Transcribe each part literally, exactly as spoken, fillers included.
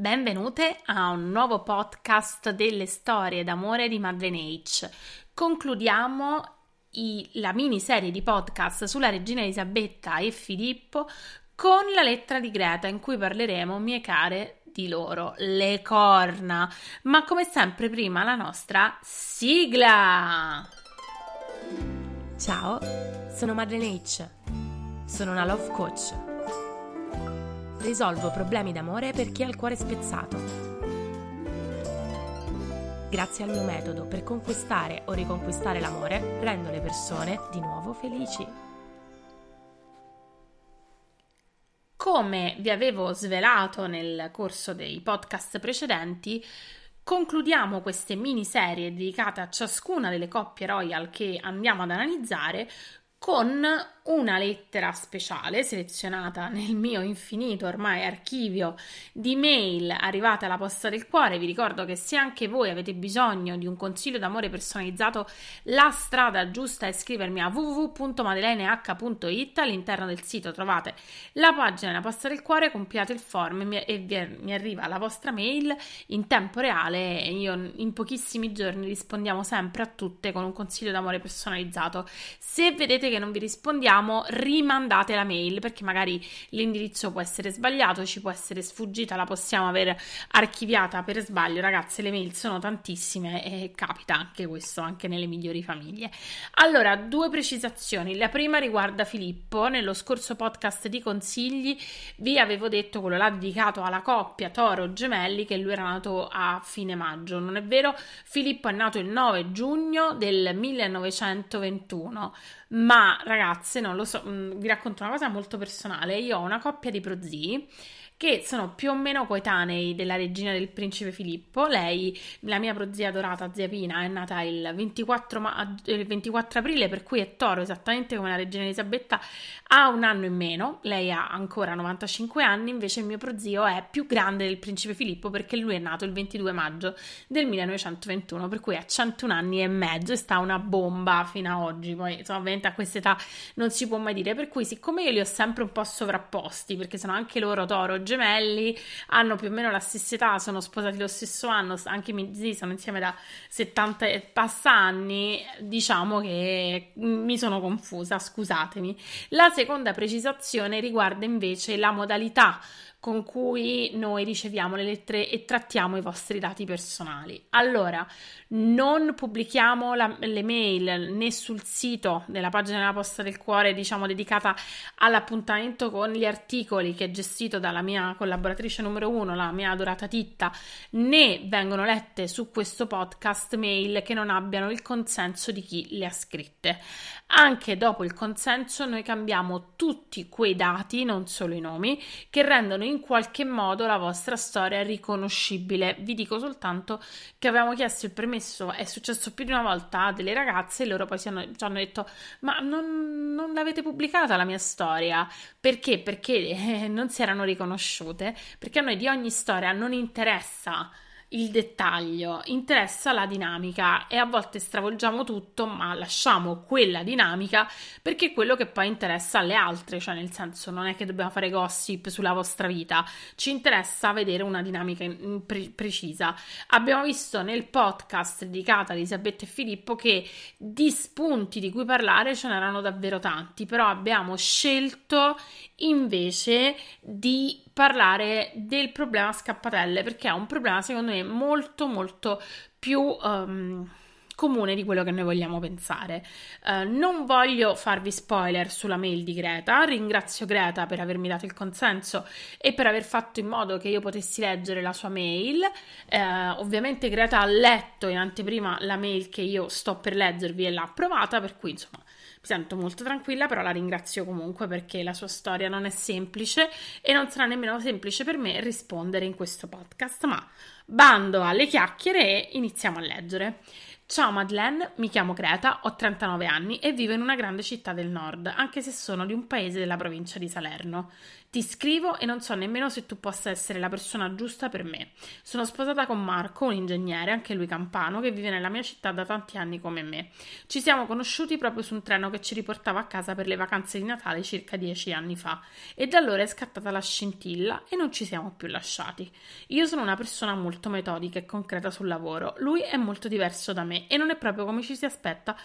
Benvenute a un nuovo podcast delle storie d'amore di Madre Neitch. Concludiamo i, la miniserie di podcast sulla regina Elisabetta e Filippo con la lettera di Greta, in cui parleremo, mie care, di loro, le corna. Ma come sempre prima la nostra sigla! Ciao, sono Madre Neitch, sono una love coach. Risolvo problemi d'amore per chi ha il cuore spezzato. Grazie al mio metodo per conquistare o riconquistare l'amore, rendo le persone di nuovo felici. Come vi avevo svelato nel corso dei podcast precedenti, concludiamo queste miniserie dedicate a ciascuna delle coppie royal che andiamo ad analizzare con una lettera speciale selezionata nel mio infinito ormai archivio di mail arrivate alla posta del cuore. Vi ricordo che se anche voi avete bisogno di un consiglio d'amore personalizzato, la strada giusta è scrivermi a w w w punto madeleneh punto it. All'interno del sito trovate la pagina della posta del cuore, compilate il form e mi arriva la vostra mail in tempo reale. Io in pochissimi giorni rispondiamo sempre a tutte con un consiglio d'amore personalizzato. Se vedete che non vi rispondiamo, rimandate la mail, perché magari l'indirizzo può essere sbagliato, ci può essere sfuggita, la possiamo aver archiviata per sbaglio. Ragazze, le mail sono tantissime e capita anche questo, anche nelle migliori famiglie. Allora, due precisazioni. La prima riguarda Filippo. Nello scorso podcast di consigli vi avevo detto, quello là dedicato alla coppia Toro Gemelli, che lui era nato a fine maggio. Non è vero, Filippo è nato il nove giugno del millenovecentoventuno. Ma ragazze, non lo so, vi racconto una cosa molto personale. Io ho una coppia di prozii che sono più o meno coetanei della regina del principe Filippo. Lei, la mia prozia dorata Zia Pina, è nata il ventiquattro, ma- il ventiquattro aprile, per cui è toro esattamente come la regina Elisabetta, ha un anno in meno. Lei ha ancora novantacinque anni, invece il mio prozio è più grande del principe Filippo, perché lui è nato il ventidue maggio del millenovecentoventuno, per cui ha centouno anni e mezzo e sta una bomba fino a oggi. Poi insomma, ovviamente a questa età non si può mai dire, per cui siccome io li ho sempre un po' sovrapposti, perché sono anche loro toro gemelli, hanno più o meno la stessa età, sono sposati lo stesso anno, anche mi zii sono insieme da settanta e passa anni, diciamo che mi sono confusa, scusatemi. La seconda precisazione riguarda invece la modalità con cui noi riceviamo le lettere e trattiamo i vostri dati personali. Allora, non pubblichiamo la, le mail né sul sito della pagina della posta del cuore, diciamo dedicata all'appuntamento con gli articoli, che è gestito dalla mia collaboratrice numero uno, la mia adorata Titta, né vengono lette su questo podcast mail che non abbiano il consenso di chi le ha scritte. Anche dopo il consenso noi cambiamo tutti quei dati, non solo i nomi, che rendono in qualche modo la vostra storia riconoscibile. Vi dico soltanto che avevamo chiesto il permesso, è successo più di una volta a delle ragazze, e loro poi ci hanno, ci hanno detto: ma non, non l'avete pubblicata la mia storia? Perché? Perché eh, non si erano riconosciute, perché a noi di ogni storia non interessa il dettaglio, interessa la dinamica, e a volte stravolgiamo tutto ma lasciamo quella dinamica perché è quello che poi interessa alle altre. Cioè, nel senso, non è che dobbiamo fare gossip sulla vostra vita, ci interessa vedere una dinamica pre- precisa. Abbiamo visto nel podcast dedicato a Elisabetta e Filippo che di spunti di cui parlare ce n'erano davvero tanti, però abbiamo scelto invece di parlare del problema scappatelle, perché è un problema secondo me molto molto più um, comune di quello che noi vogliamo pensare. Uh, non voglio farvi spoiler sulla mail di Greta, ringrazio Greta per avermi dato il consenso e per aver fatto in modo che io potessi leggere la sua mail. Uh, ovviamente Greta ha letto in anteprima la mail che io sto per leggervi e l'ha approvata, per cui insomma mi sento molto tranquilla, però la ringrazio comunque perché la sua storia non è semplice e non sarà nemmeno semplice per me rispondere in questo podcast, ma bando alle chiacchiere e iniziamo a leggere. Ciao Madeleine, mi chiamo Greta, ho trentanove anni e vivo in una grande città del nord, anche se sono di un paese della provincia di Salerno. Ti scrivo e non so nemmeno se tu possa essere la persona giusta per me. Sono sposata con Marco, un ingegnere, anche lui campano, che vive nella mia città da tanti anni come me. Ci siamo conosciuti proprio su un treno che ci riportava a casa per le vacanze di Natale circa dieci anni fa e da allora è scattata la scintilla e non ci siamo più lasciati. Io sono una persona molto metodica e concreta sul lavoro, lui è molto diverso da me e non è proprio come ci si aspetta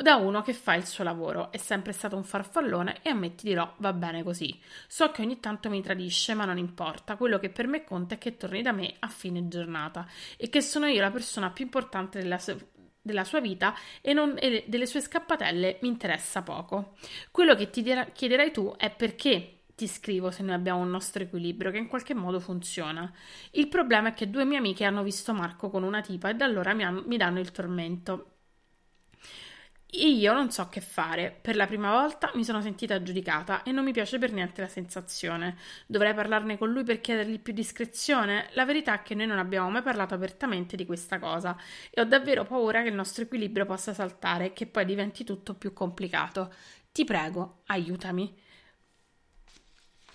da uno che fa il suo lavoro. È sempre stato un farfallone e a me ti dirò va bene così. So che ogni tanto mi tradisce, ma non importa, quello che per me conta è che torni da me a fine giornata e che sono io la persona più importante della sua della sua vita e, non, e delle sue scappatelle mi interessa poco. Quello che ti chiederai tu è perché ti scrivo se noi abbiamo un nostro equilibrio che in qualche modo funziona. Il problema è che due mie amiche hanno visto Marco con una tipa e da allora mi, hanno, mi danno il tormento. Io non so che fare. Per la prima volta mi sono sentita giudicata e non mi piace per niente la sensazione. Dovrei parlarne con lui per chiedergli più discrezione? La verità è che noi non abbiamo mai parlato apertamente di questa cosa e ho davvero paura che il nostro equilibrio possa saltare e che poi diventi tutto più complicato. Ti prego, aiutami.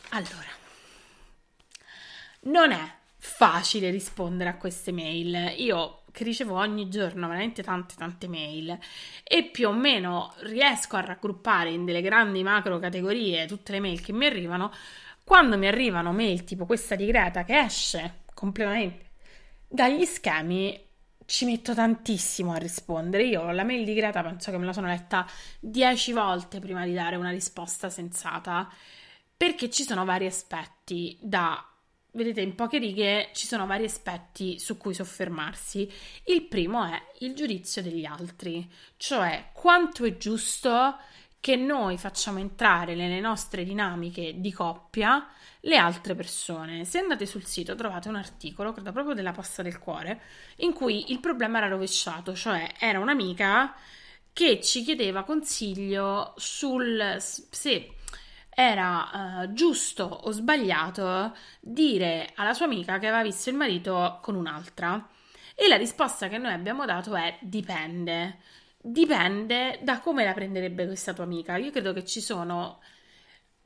Allora, non è facile rispondere a queste mail. Io che ricevo ogni giorno veramente tante tante mail e più o meno riesco a raggruppare in delle grandi macro categorie tutte le mail che mi arrivano. Quando mi arrivano mail tipo questa di Greta che esce completamente dagli schemi, ci metto tantissimo a rispondere. Io la mail di Greta penso che me la sono letta dieci volte prima di dare una risposta sensata, perché ci sono vari aspetti da... Vedete, in poche righe ci sono vari aspetti su cui soffermarsi. Il primo è il giudizio degli altri, cioè quanto è giusto che noi facciamo entrare nelle nostre dinamiche di coppia le altre persone. Se andate sul sito trovate un articolo, credo proprio della Posta del Cuore, in cui il problema era rovesciato, cioè era un'amica che ci chiedeva consiglio sul... se... era uh, giusto o sbagliato dire alla sua amica che aveva visto il marito con un'altra, e la risposta che noi abbiamo dato è dipende dipende da come la prenderebbe questa tua amica. Io credo che ci sono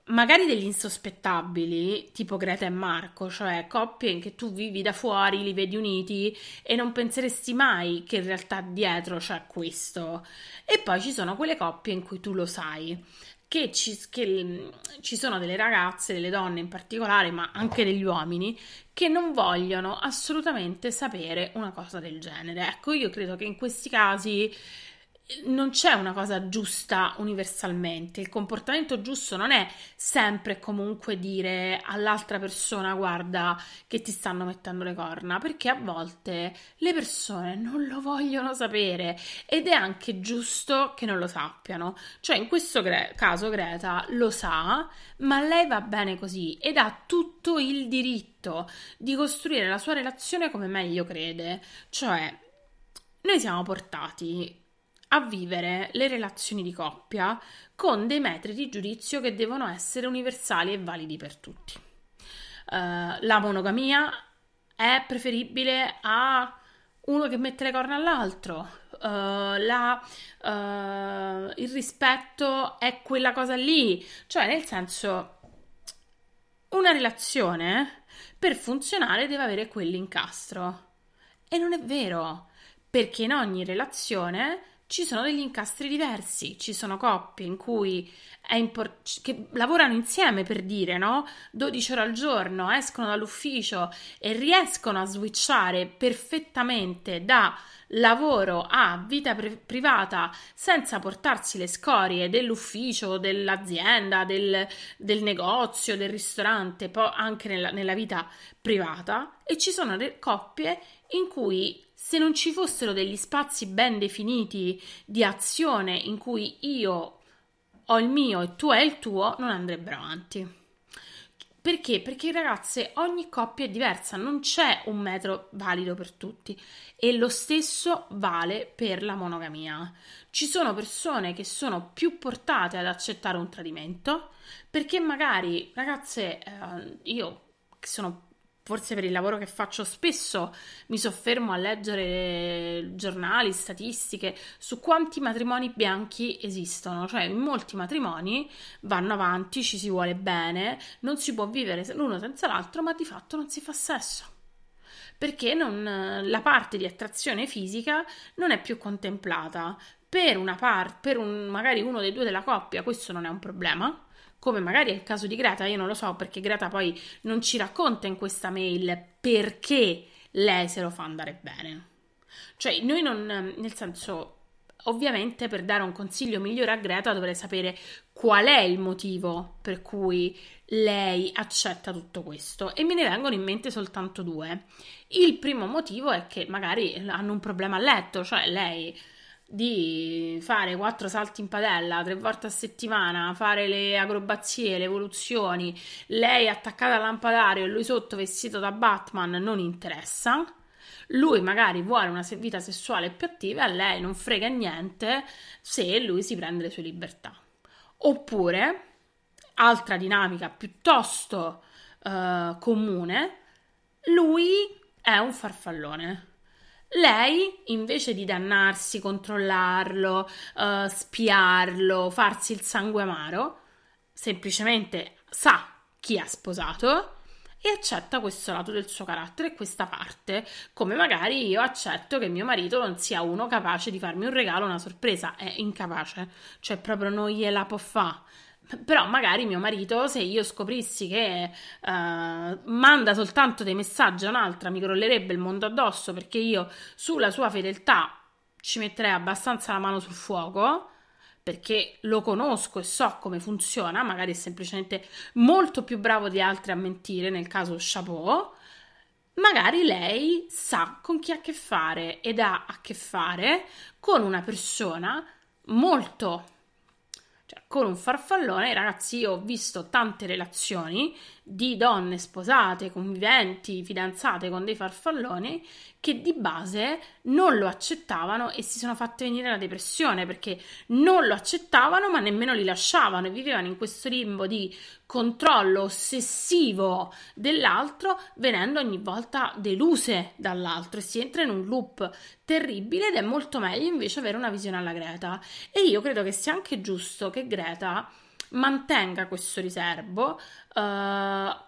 magari degli insospettabili tipo Greta e Marco, cioè coppie in che tu vivi da fuori, li vedi uniti e non penseresti mai che in realtà dietro c'è questo, e poi ci sono quelle coppie in cui tu lo sai Che ci, che ci sono delle ragazze, delle donne in particolare, ma anche degli uomini, che non vogliono assolutamente sapere una cosa del genere. Ecco, io credo che in questi casi non c'è una cosa giusta universalmente. Il comportamento giusto non è sempre comunque dire all'altra persona guarda che ti stanno mettendo le corna, perché a volte le persone non lo vogliono sapere ed è anche giusto che non lo sappiano. Cioè in questo gre- caso Greta lo sa, ma lei va bene così ed ha tutto il diritto di costruire la sua relazione come meglio crede. Cioè noi siamo portati a vivere le relazioni di coppia con dei metri di giudizio che devono essere universali e validi per tutti. Uh, la monogamia è preferibile a uno che mette le corna all'altro, uh, la, uh, il rispetto è quella cosa lì, cioè nel senso una relazione per funzionare deve avere quell'incastro, e non è vero, perché in ogni relazione ci sono degli incastri diversi, ci sono coppie in cui è import- che lavorano insieme, per dire, no? dodici ore al giorno, escono dall'ufficio e riescono a switchare perfettamente da lavoro a vita pre- privata senza portarsi le scorie dell'ufficio, dell'azienda, del, del negozio, del ristorante, poi anche nella, nella vita privata. E ci sono delle coppie in cui, se non ci fossero degli spazi ben definiti di azione in cui io ho il mio e tu hai il tuo, non andrebbero avanti. Perché? Perché, ragazze, ogni coppia è diversa, non c'è un metro valido per tutti, e lo stesso vale per la monogamia. Ci sono persone che sono più portate ad accettare un tradimento, perché magari, ragazze, eh, io sono... forse per il lavoro che faccio spesso mi soffermo a leggere giornali, statistiche su quanti matrimoni bianchi esistono, cioè in molti matrimoni vanno avanti, ci si vuole bene, non si può vivere l'uno senza l'altro, ma di fatto non si fa sesso, perché non, la parte di attrazione fisica non è più contemplata. Per una parte, per un, magari uno dei due della coppia, questo non è un problema, come magari è il caso di Greta, io non lo so, perché Greta poi non ci racconta in questa mail perché lei se lo fa andare bene. Cioè, noi non, nel senso, ovviamente per dare un consiglio migliore a Greta dovrei sapere qual è il motivo per cui lei accetta tutto questo, e me ne vengono in mente soltanto due. Il primo motivo è che magari hanno un problema a letto, cioè lei... di fare quattro salti in padella tre volte a settimana, fare le acrobazie, le evoluzioni, lei attaccata al lampadario e lui sotto vestito da Batman, non interessa. Lui magari vuole una vita sessuale più attiva, a lei non frega niente se lui si prende le sue libertà. Oppure, altra dinamica piuttosto eh, comune, lui è un farfallone. Lei, invece di dannarsi, controllarlo, uh, spiarlo, farsi il sangue amaro, semplicemente sa chi ha sposato e accetta questo lato del suo carattere e questa parte, come magari io accetto che mio marito non sia uno capace di farmi un regalo, una sorpresa, è incapace, cioè proprio non gliela può fare. Però magari mio marito, se io scoprissi che uh, manda soltanto dei messaggi a un'altra, mi crollerebbe il mondo addosso, perché io sulla sua fedeltà ci metterei abbastanza la mano sul fuoco, perché lo conosco e so come funziona, magari è semplicemente molto più bravo di altri a mentire, nel caso chapeau. Magari lei sa con chi ha a che fare ed ha a che fare con una persona molto... Cioè, con un farfallone, ragazzi, io ho visto tante relazioni di donne sposate, conviventi, fidanzate con dei farfalloni che di base non lo accettavano e si sono fatte venire la depressione, perché non lo accettavano ma nemmeno li lasciavano e vivevano in questo limbo di controllo ossessivo dell'altro, venendo ogni volta deluse dall'altro, e si entra in un loop terribile. Ed è molto meglio invece avere una visione alla Greta, e io credo che sia anche giusto che Greta mantenga questo riserbo, uh,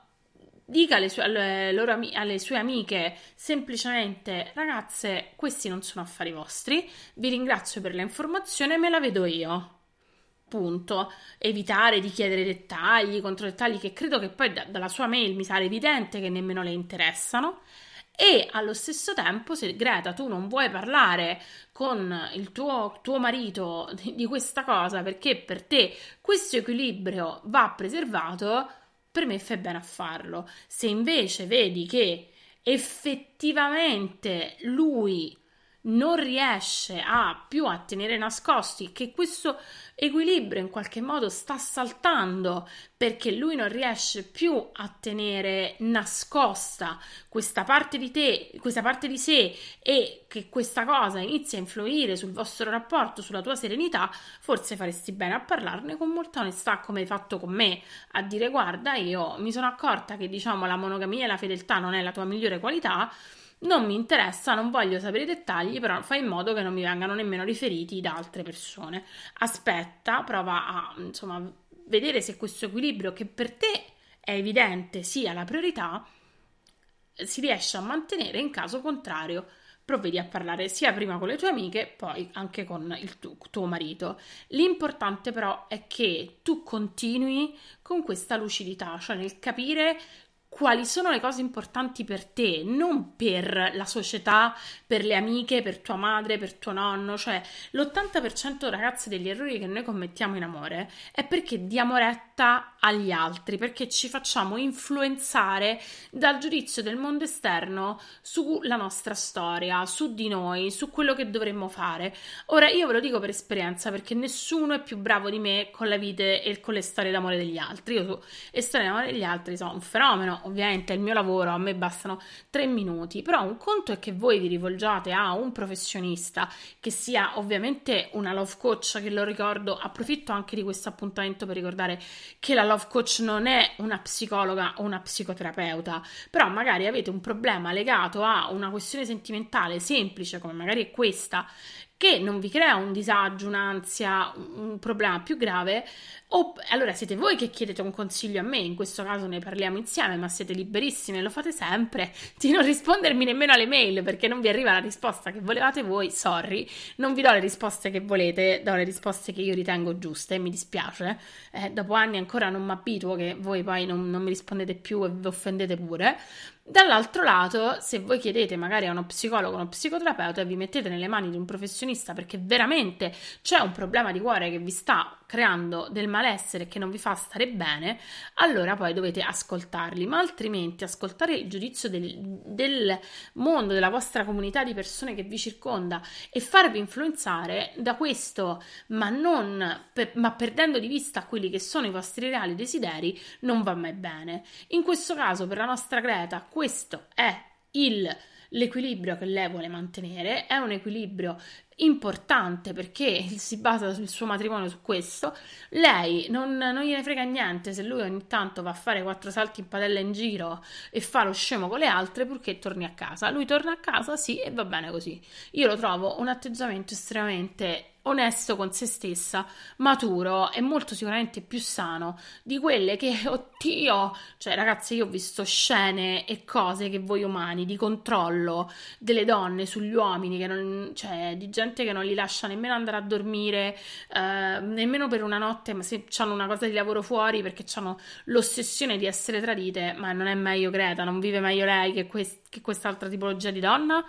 dica alle sue, alle, loro, alle sue amiche semplicemente: ragazze, questi non sono affari vostri, vi ringrazio per l'informazione, me la vedo io, punto. Evitare di chiedere dettagli, contro dettagli che credo che poi da, dalla sua mail mi sarà evidente che nemmeno le interessano. E allo stesso tempo, se Greta tu non vuoi parlare con il tuo, tuo marito di questa cosa perché per te questo equilibrio va preservato, per me fai bene a farlo. Se invece vedi che effettivamente lui non riesce a più a tenere nascosti, che questo equilibrio in qualche modo sta saltando perché lui non riesce più a tenere nascosta questa parte di te, questa parte di sé, e che questa cosa inizia a influire sul vostro rapporto, sulla tua serenità, forse faresti bene a parlarne con molta onestà, come hai fatto con me, a dire: guarda, io mi sono accorta che, diciamo, la monogamia e la fedeltà non è la tua migliore qualità, non mi interessa, non voglio sapere i dettagli, però fai in modo che non mi vengano nemmeno riferiti da altre persone. Aspetta, prova a, insomma, vedere se questo equilibrio, che per te è evidente sia la priorità, si riesce a mantenere. In caso contrario, provvedi a parlare sia prima con le tue amiche, poi anche con il tu, tuo marito. L'importante però è che tu continui con questa lucidità, cioè nel capire quali sono le cose importanti per te, non per la società, per le amiche, per tua madre, per tuo nonno. Cioè l'ottanta per cento, ragazzi, degli errori che noi commettiamo in amore è perché diamo retta agli altri, perché ci facciamo influenzare dal giudizio del mondo esterno sulla nostra storia, su di noi, su quello che dovremmo fare. Ora, io ve lo dico per esperienza, perché nessuno è più bravo di me con la vita e con le storie d'amore degli altri. Io su le storie d'amore degli altri sono un fenomeno. Ovviamente è il mio lavoro, a me bastano tre minuti, però un conto è che voi vi rivolgiate a un professionista che sia ovviamente una love coach, che lo ricordo, approfitto anche di questo appuntamento per ricordare che la love coach non è una psicologa o una psicoterapeuta, però magari avete un problema legato a una questione sentimentale semplice come magari è questa, che non vi crea un disagio, un'ansia, un problema più grave, o allora siete voi che chiedete un consiglio a me, in questo caso ne parliamo insieme, ma siete liberissimi, lo fate sempre, di non rispondermi nemmeno alle mail, perché non vi arriva la risposta che volevate voi, sorry, non vi do le risposte che volete, do le risposte che io ritengo giuste, mi dispiace, eh, dopo anni ancora non mi abituo che voi poi non, non mi rispondete più e vi offendete pure. Dall'altro lato, se voi chiedete magari a uno psicologo, uno psicoterapeuta e vi mettete nelle mani di un professionista perché veramente c'è un problema di cuore che vi sta creando del malessere che non vi fa stare bene, allora poi dovete ascoltarli, ma altrimenti ascoltare il giudizio del, del mondo, della vostra comunità di persone che vi circonda e farvi influenzare da questo, ma, non, per, ma perdendo di vista quelli che sono i vostri reali desideri, non va mai bene. In questo caso, per la nostra Greta, questo è il, l'equilibrio che lei vuole mantenere, è un equilibrio importante perché si basa sul suo matrimonio su questo. Lei non, non gliene frega niente se lui ogni tanto va a fare quattro salti in padella in giro e fa lo scemo con le altre, purché torni a casa. Lui torna a casa, sì, e va bene così. Io lo trovo un atteggiamento estremamente onesto con se stessa, maturo e molto sicuramente più sano di quelle che, oddio, cioè ragazzi, io ho visto scene e cose che voi umani, di controllo delle donne sugli uomini, che non, cioè di gente che non li lascia nemmeno andare a dormire, eh, nemmeno per una notte, ma se hanno una cosa di lavoro fuori perché hanno l'ossessione di essere tradite. Ma non è meglio Greta? Non vive meglio lei che, quest- che quest'altra tipologia di donna?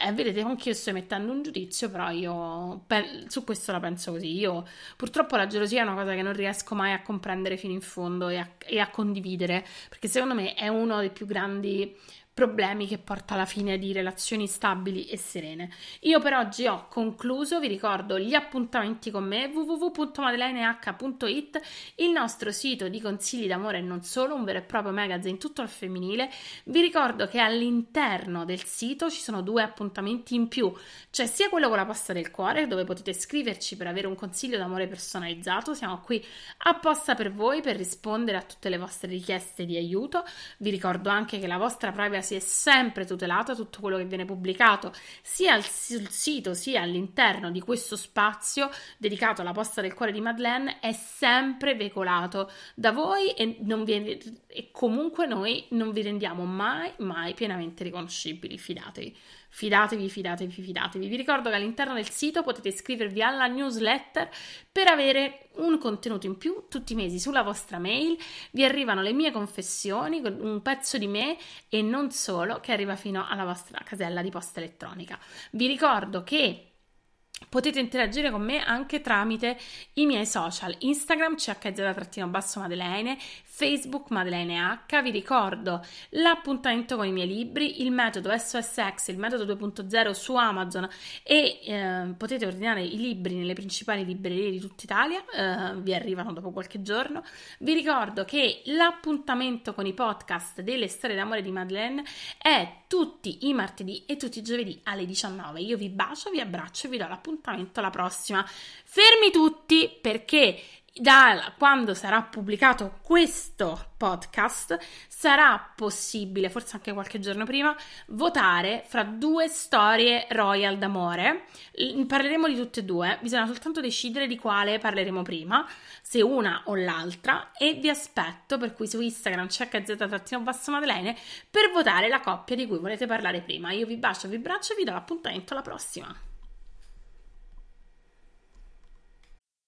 Eh, vedete, anche io sto mettendo un giudizio, però io pe- su questo la penso così. Io purtroppo la gelosia è una cosa che non riesco mai a comprendere fino in fondo e a, e a condividere, perché secondo me è uno dei più grandi problemi che porta alla fine di relazioni stabili e serene. Io per oggi ho concluso, vi ricordo gli appuntamenti con me, w w w punto madeleneh punto it, il nostro sito di consigli d'amore e non solo, un vero e proprio magazine tutto al femminile. Vi ricordo che all'interno del sito ci sono due appuntamenti in più, cioè sia quello con la pasta del cuore, dove potete scriverci per avere un consiglio d'amore personalizzato, siamo qui apposta per voi, per rispondere a tutte le vostre richieste di aiuto. Vi ricordo anche che la vostra privacy si è sempre tutelata, tutto quello che viene pubblicato sia sul sito sia all'interno di questo spazio dedicato alla posta del cuore di Madeleine è sempre veicolato da voi e, non vi, e comunque noi non vi rendiamo mai mai pienamente riconoscibili, fidatevi. Fidatevi, fidatevi, fidatevi. Vi ricordo che all'interno del sito potete iscrivervi alla newsletter per avere un contenuto in più tutti i mesi sulla vostra mail. Vi arrivano le mie confessioni, un pezzo di me e non solo, che arriva fino alla vostra casella di posta elettronica. Vi ricordo che potete interagire con me anche tramite i miei social, Instagram c h z trattino basso Madeleine, Facebook Madeleine H. Vi ricordo l'appuntamento con i miei libri, il metodo S O S X, il metodo due punto zero su Amazon, e eh, potete ordinare i libri nelle principali librerie di tutta Italia, eh, vi arrivano dopo qualche giorno. Vi ricordo che l'appuntamento con i podcast delle storie d'amore di Madeleine è tutti i martedì e tutti i giovedì alle diciannove. Io vi bacio, vi abbraccio e vi do l'appuntamento alla prossima. Fermi tutti, perché da quando sarà pubblicato questo podcast sarà possibile, forse anche qualche giorno prima, votare fra due storie royal d'amore. Parleremo di tutte e due, bisogna soltanto decidere di quale parleremo prima, se una o l'altra, e vi aspetto, per cui su Instagram cerca z-madeleine per votare la coppia di cui volete parlare prima. Io vi bacio, vi abbraccio e vi do l'appuntamento alla prossima.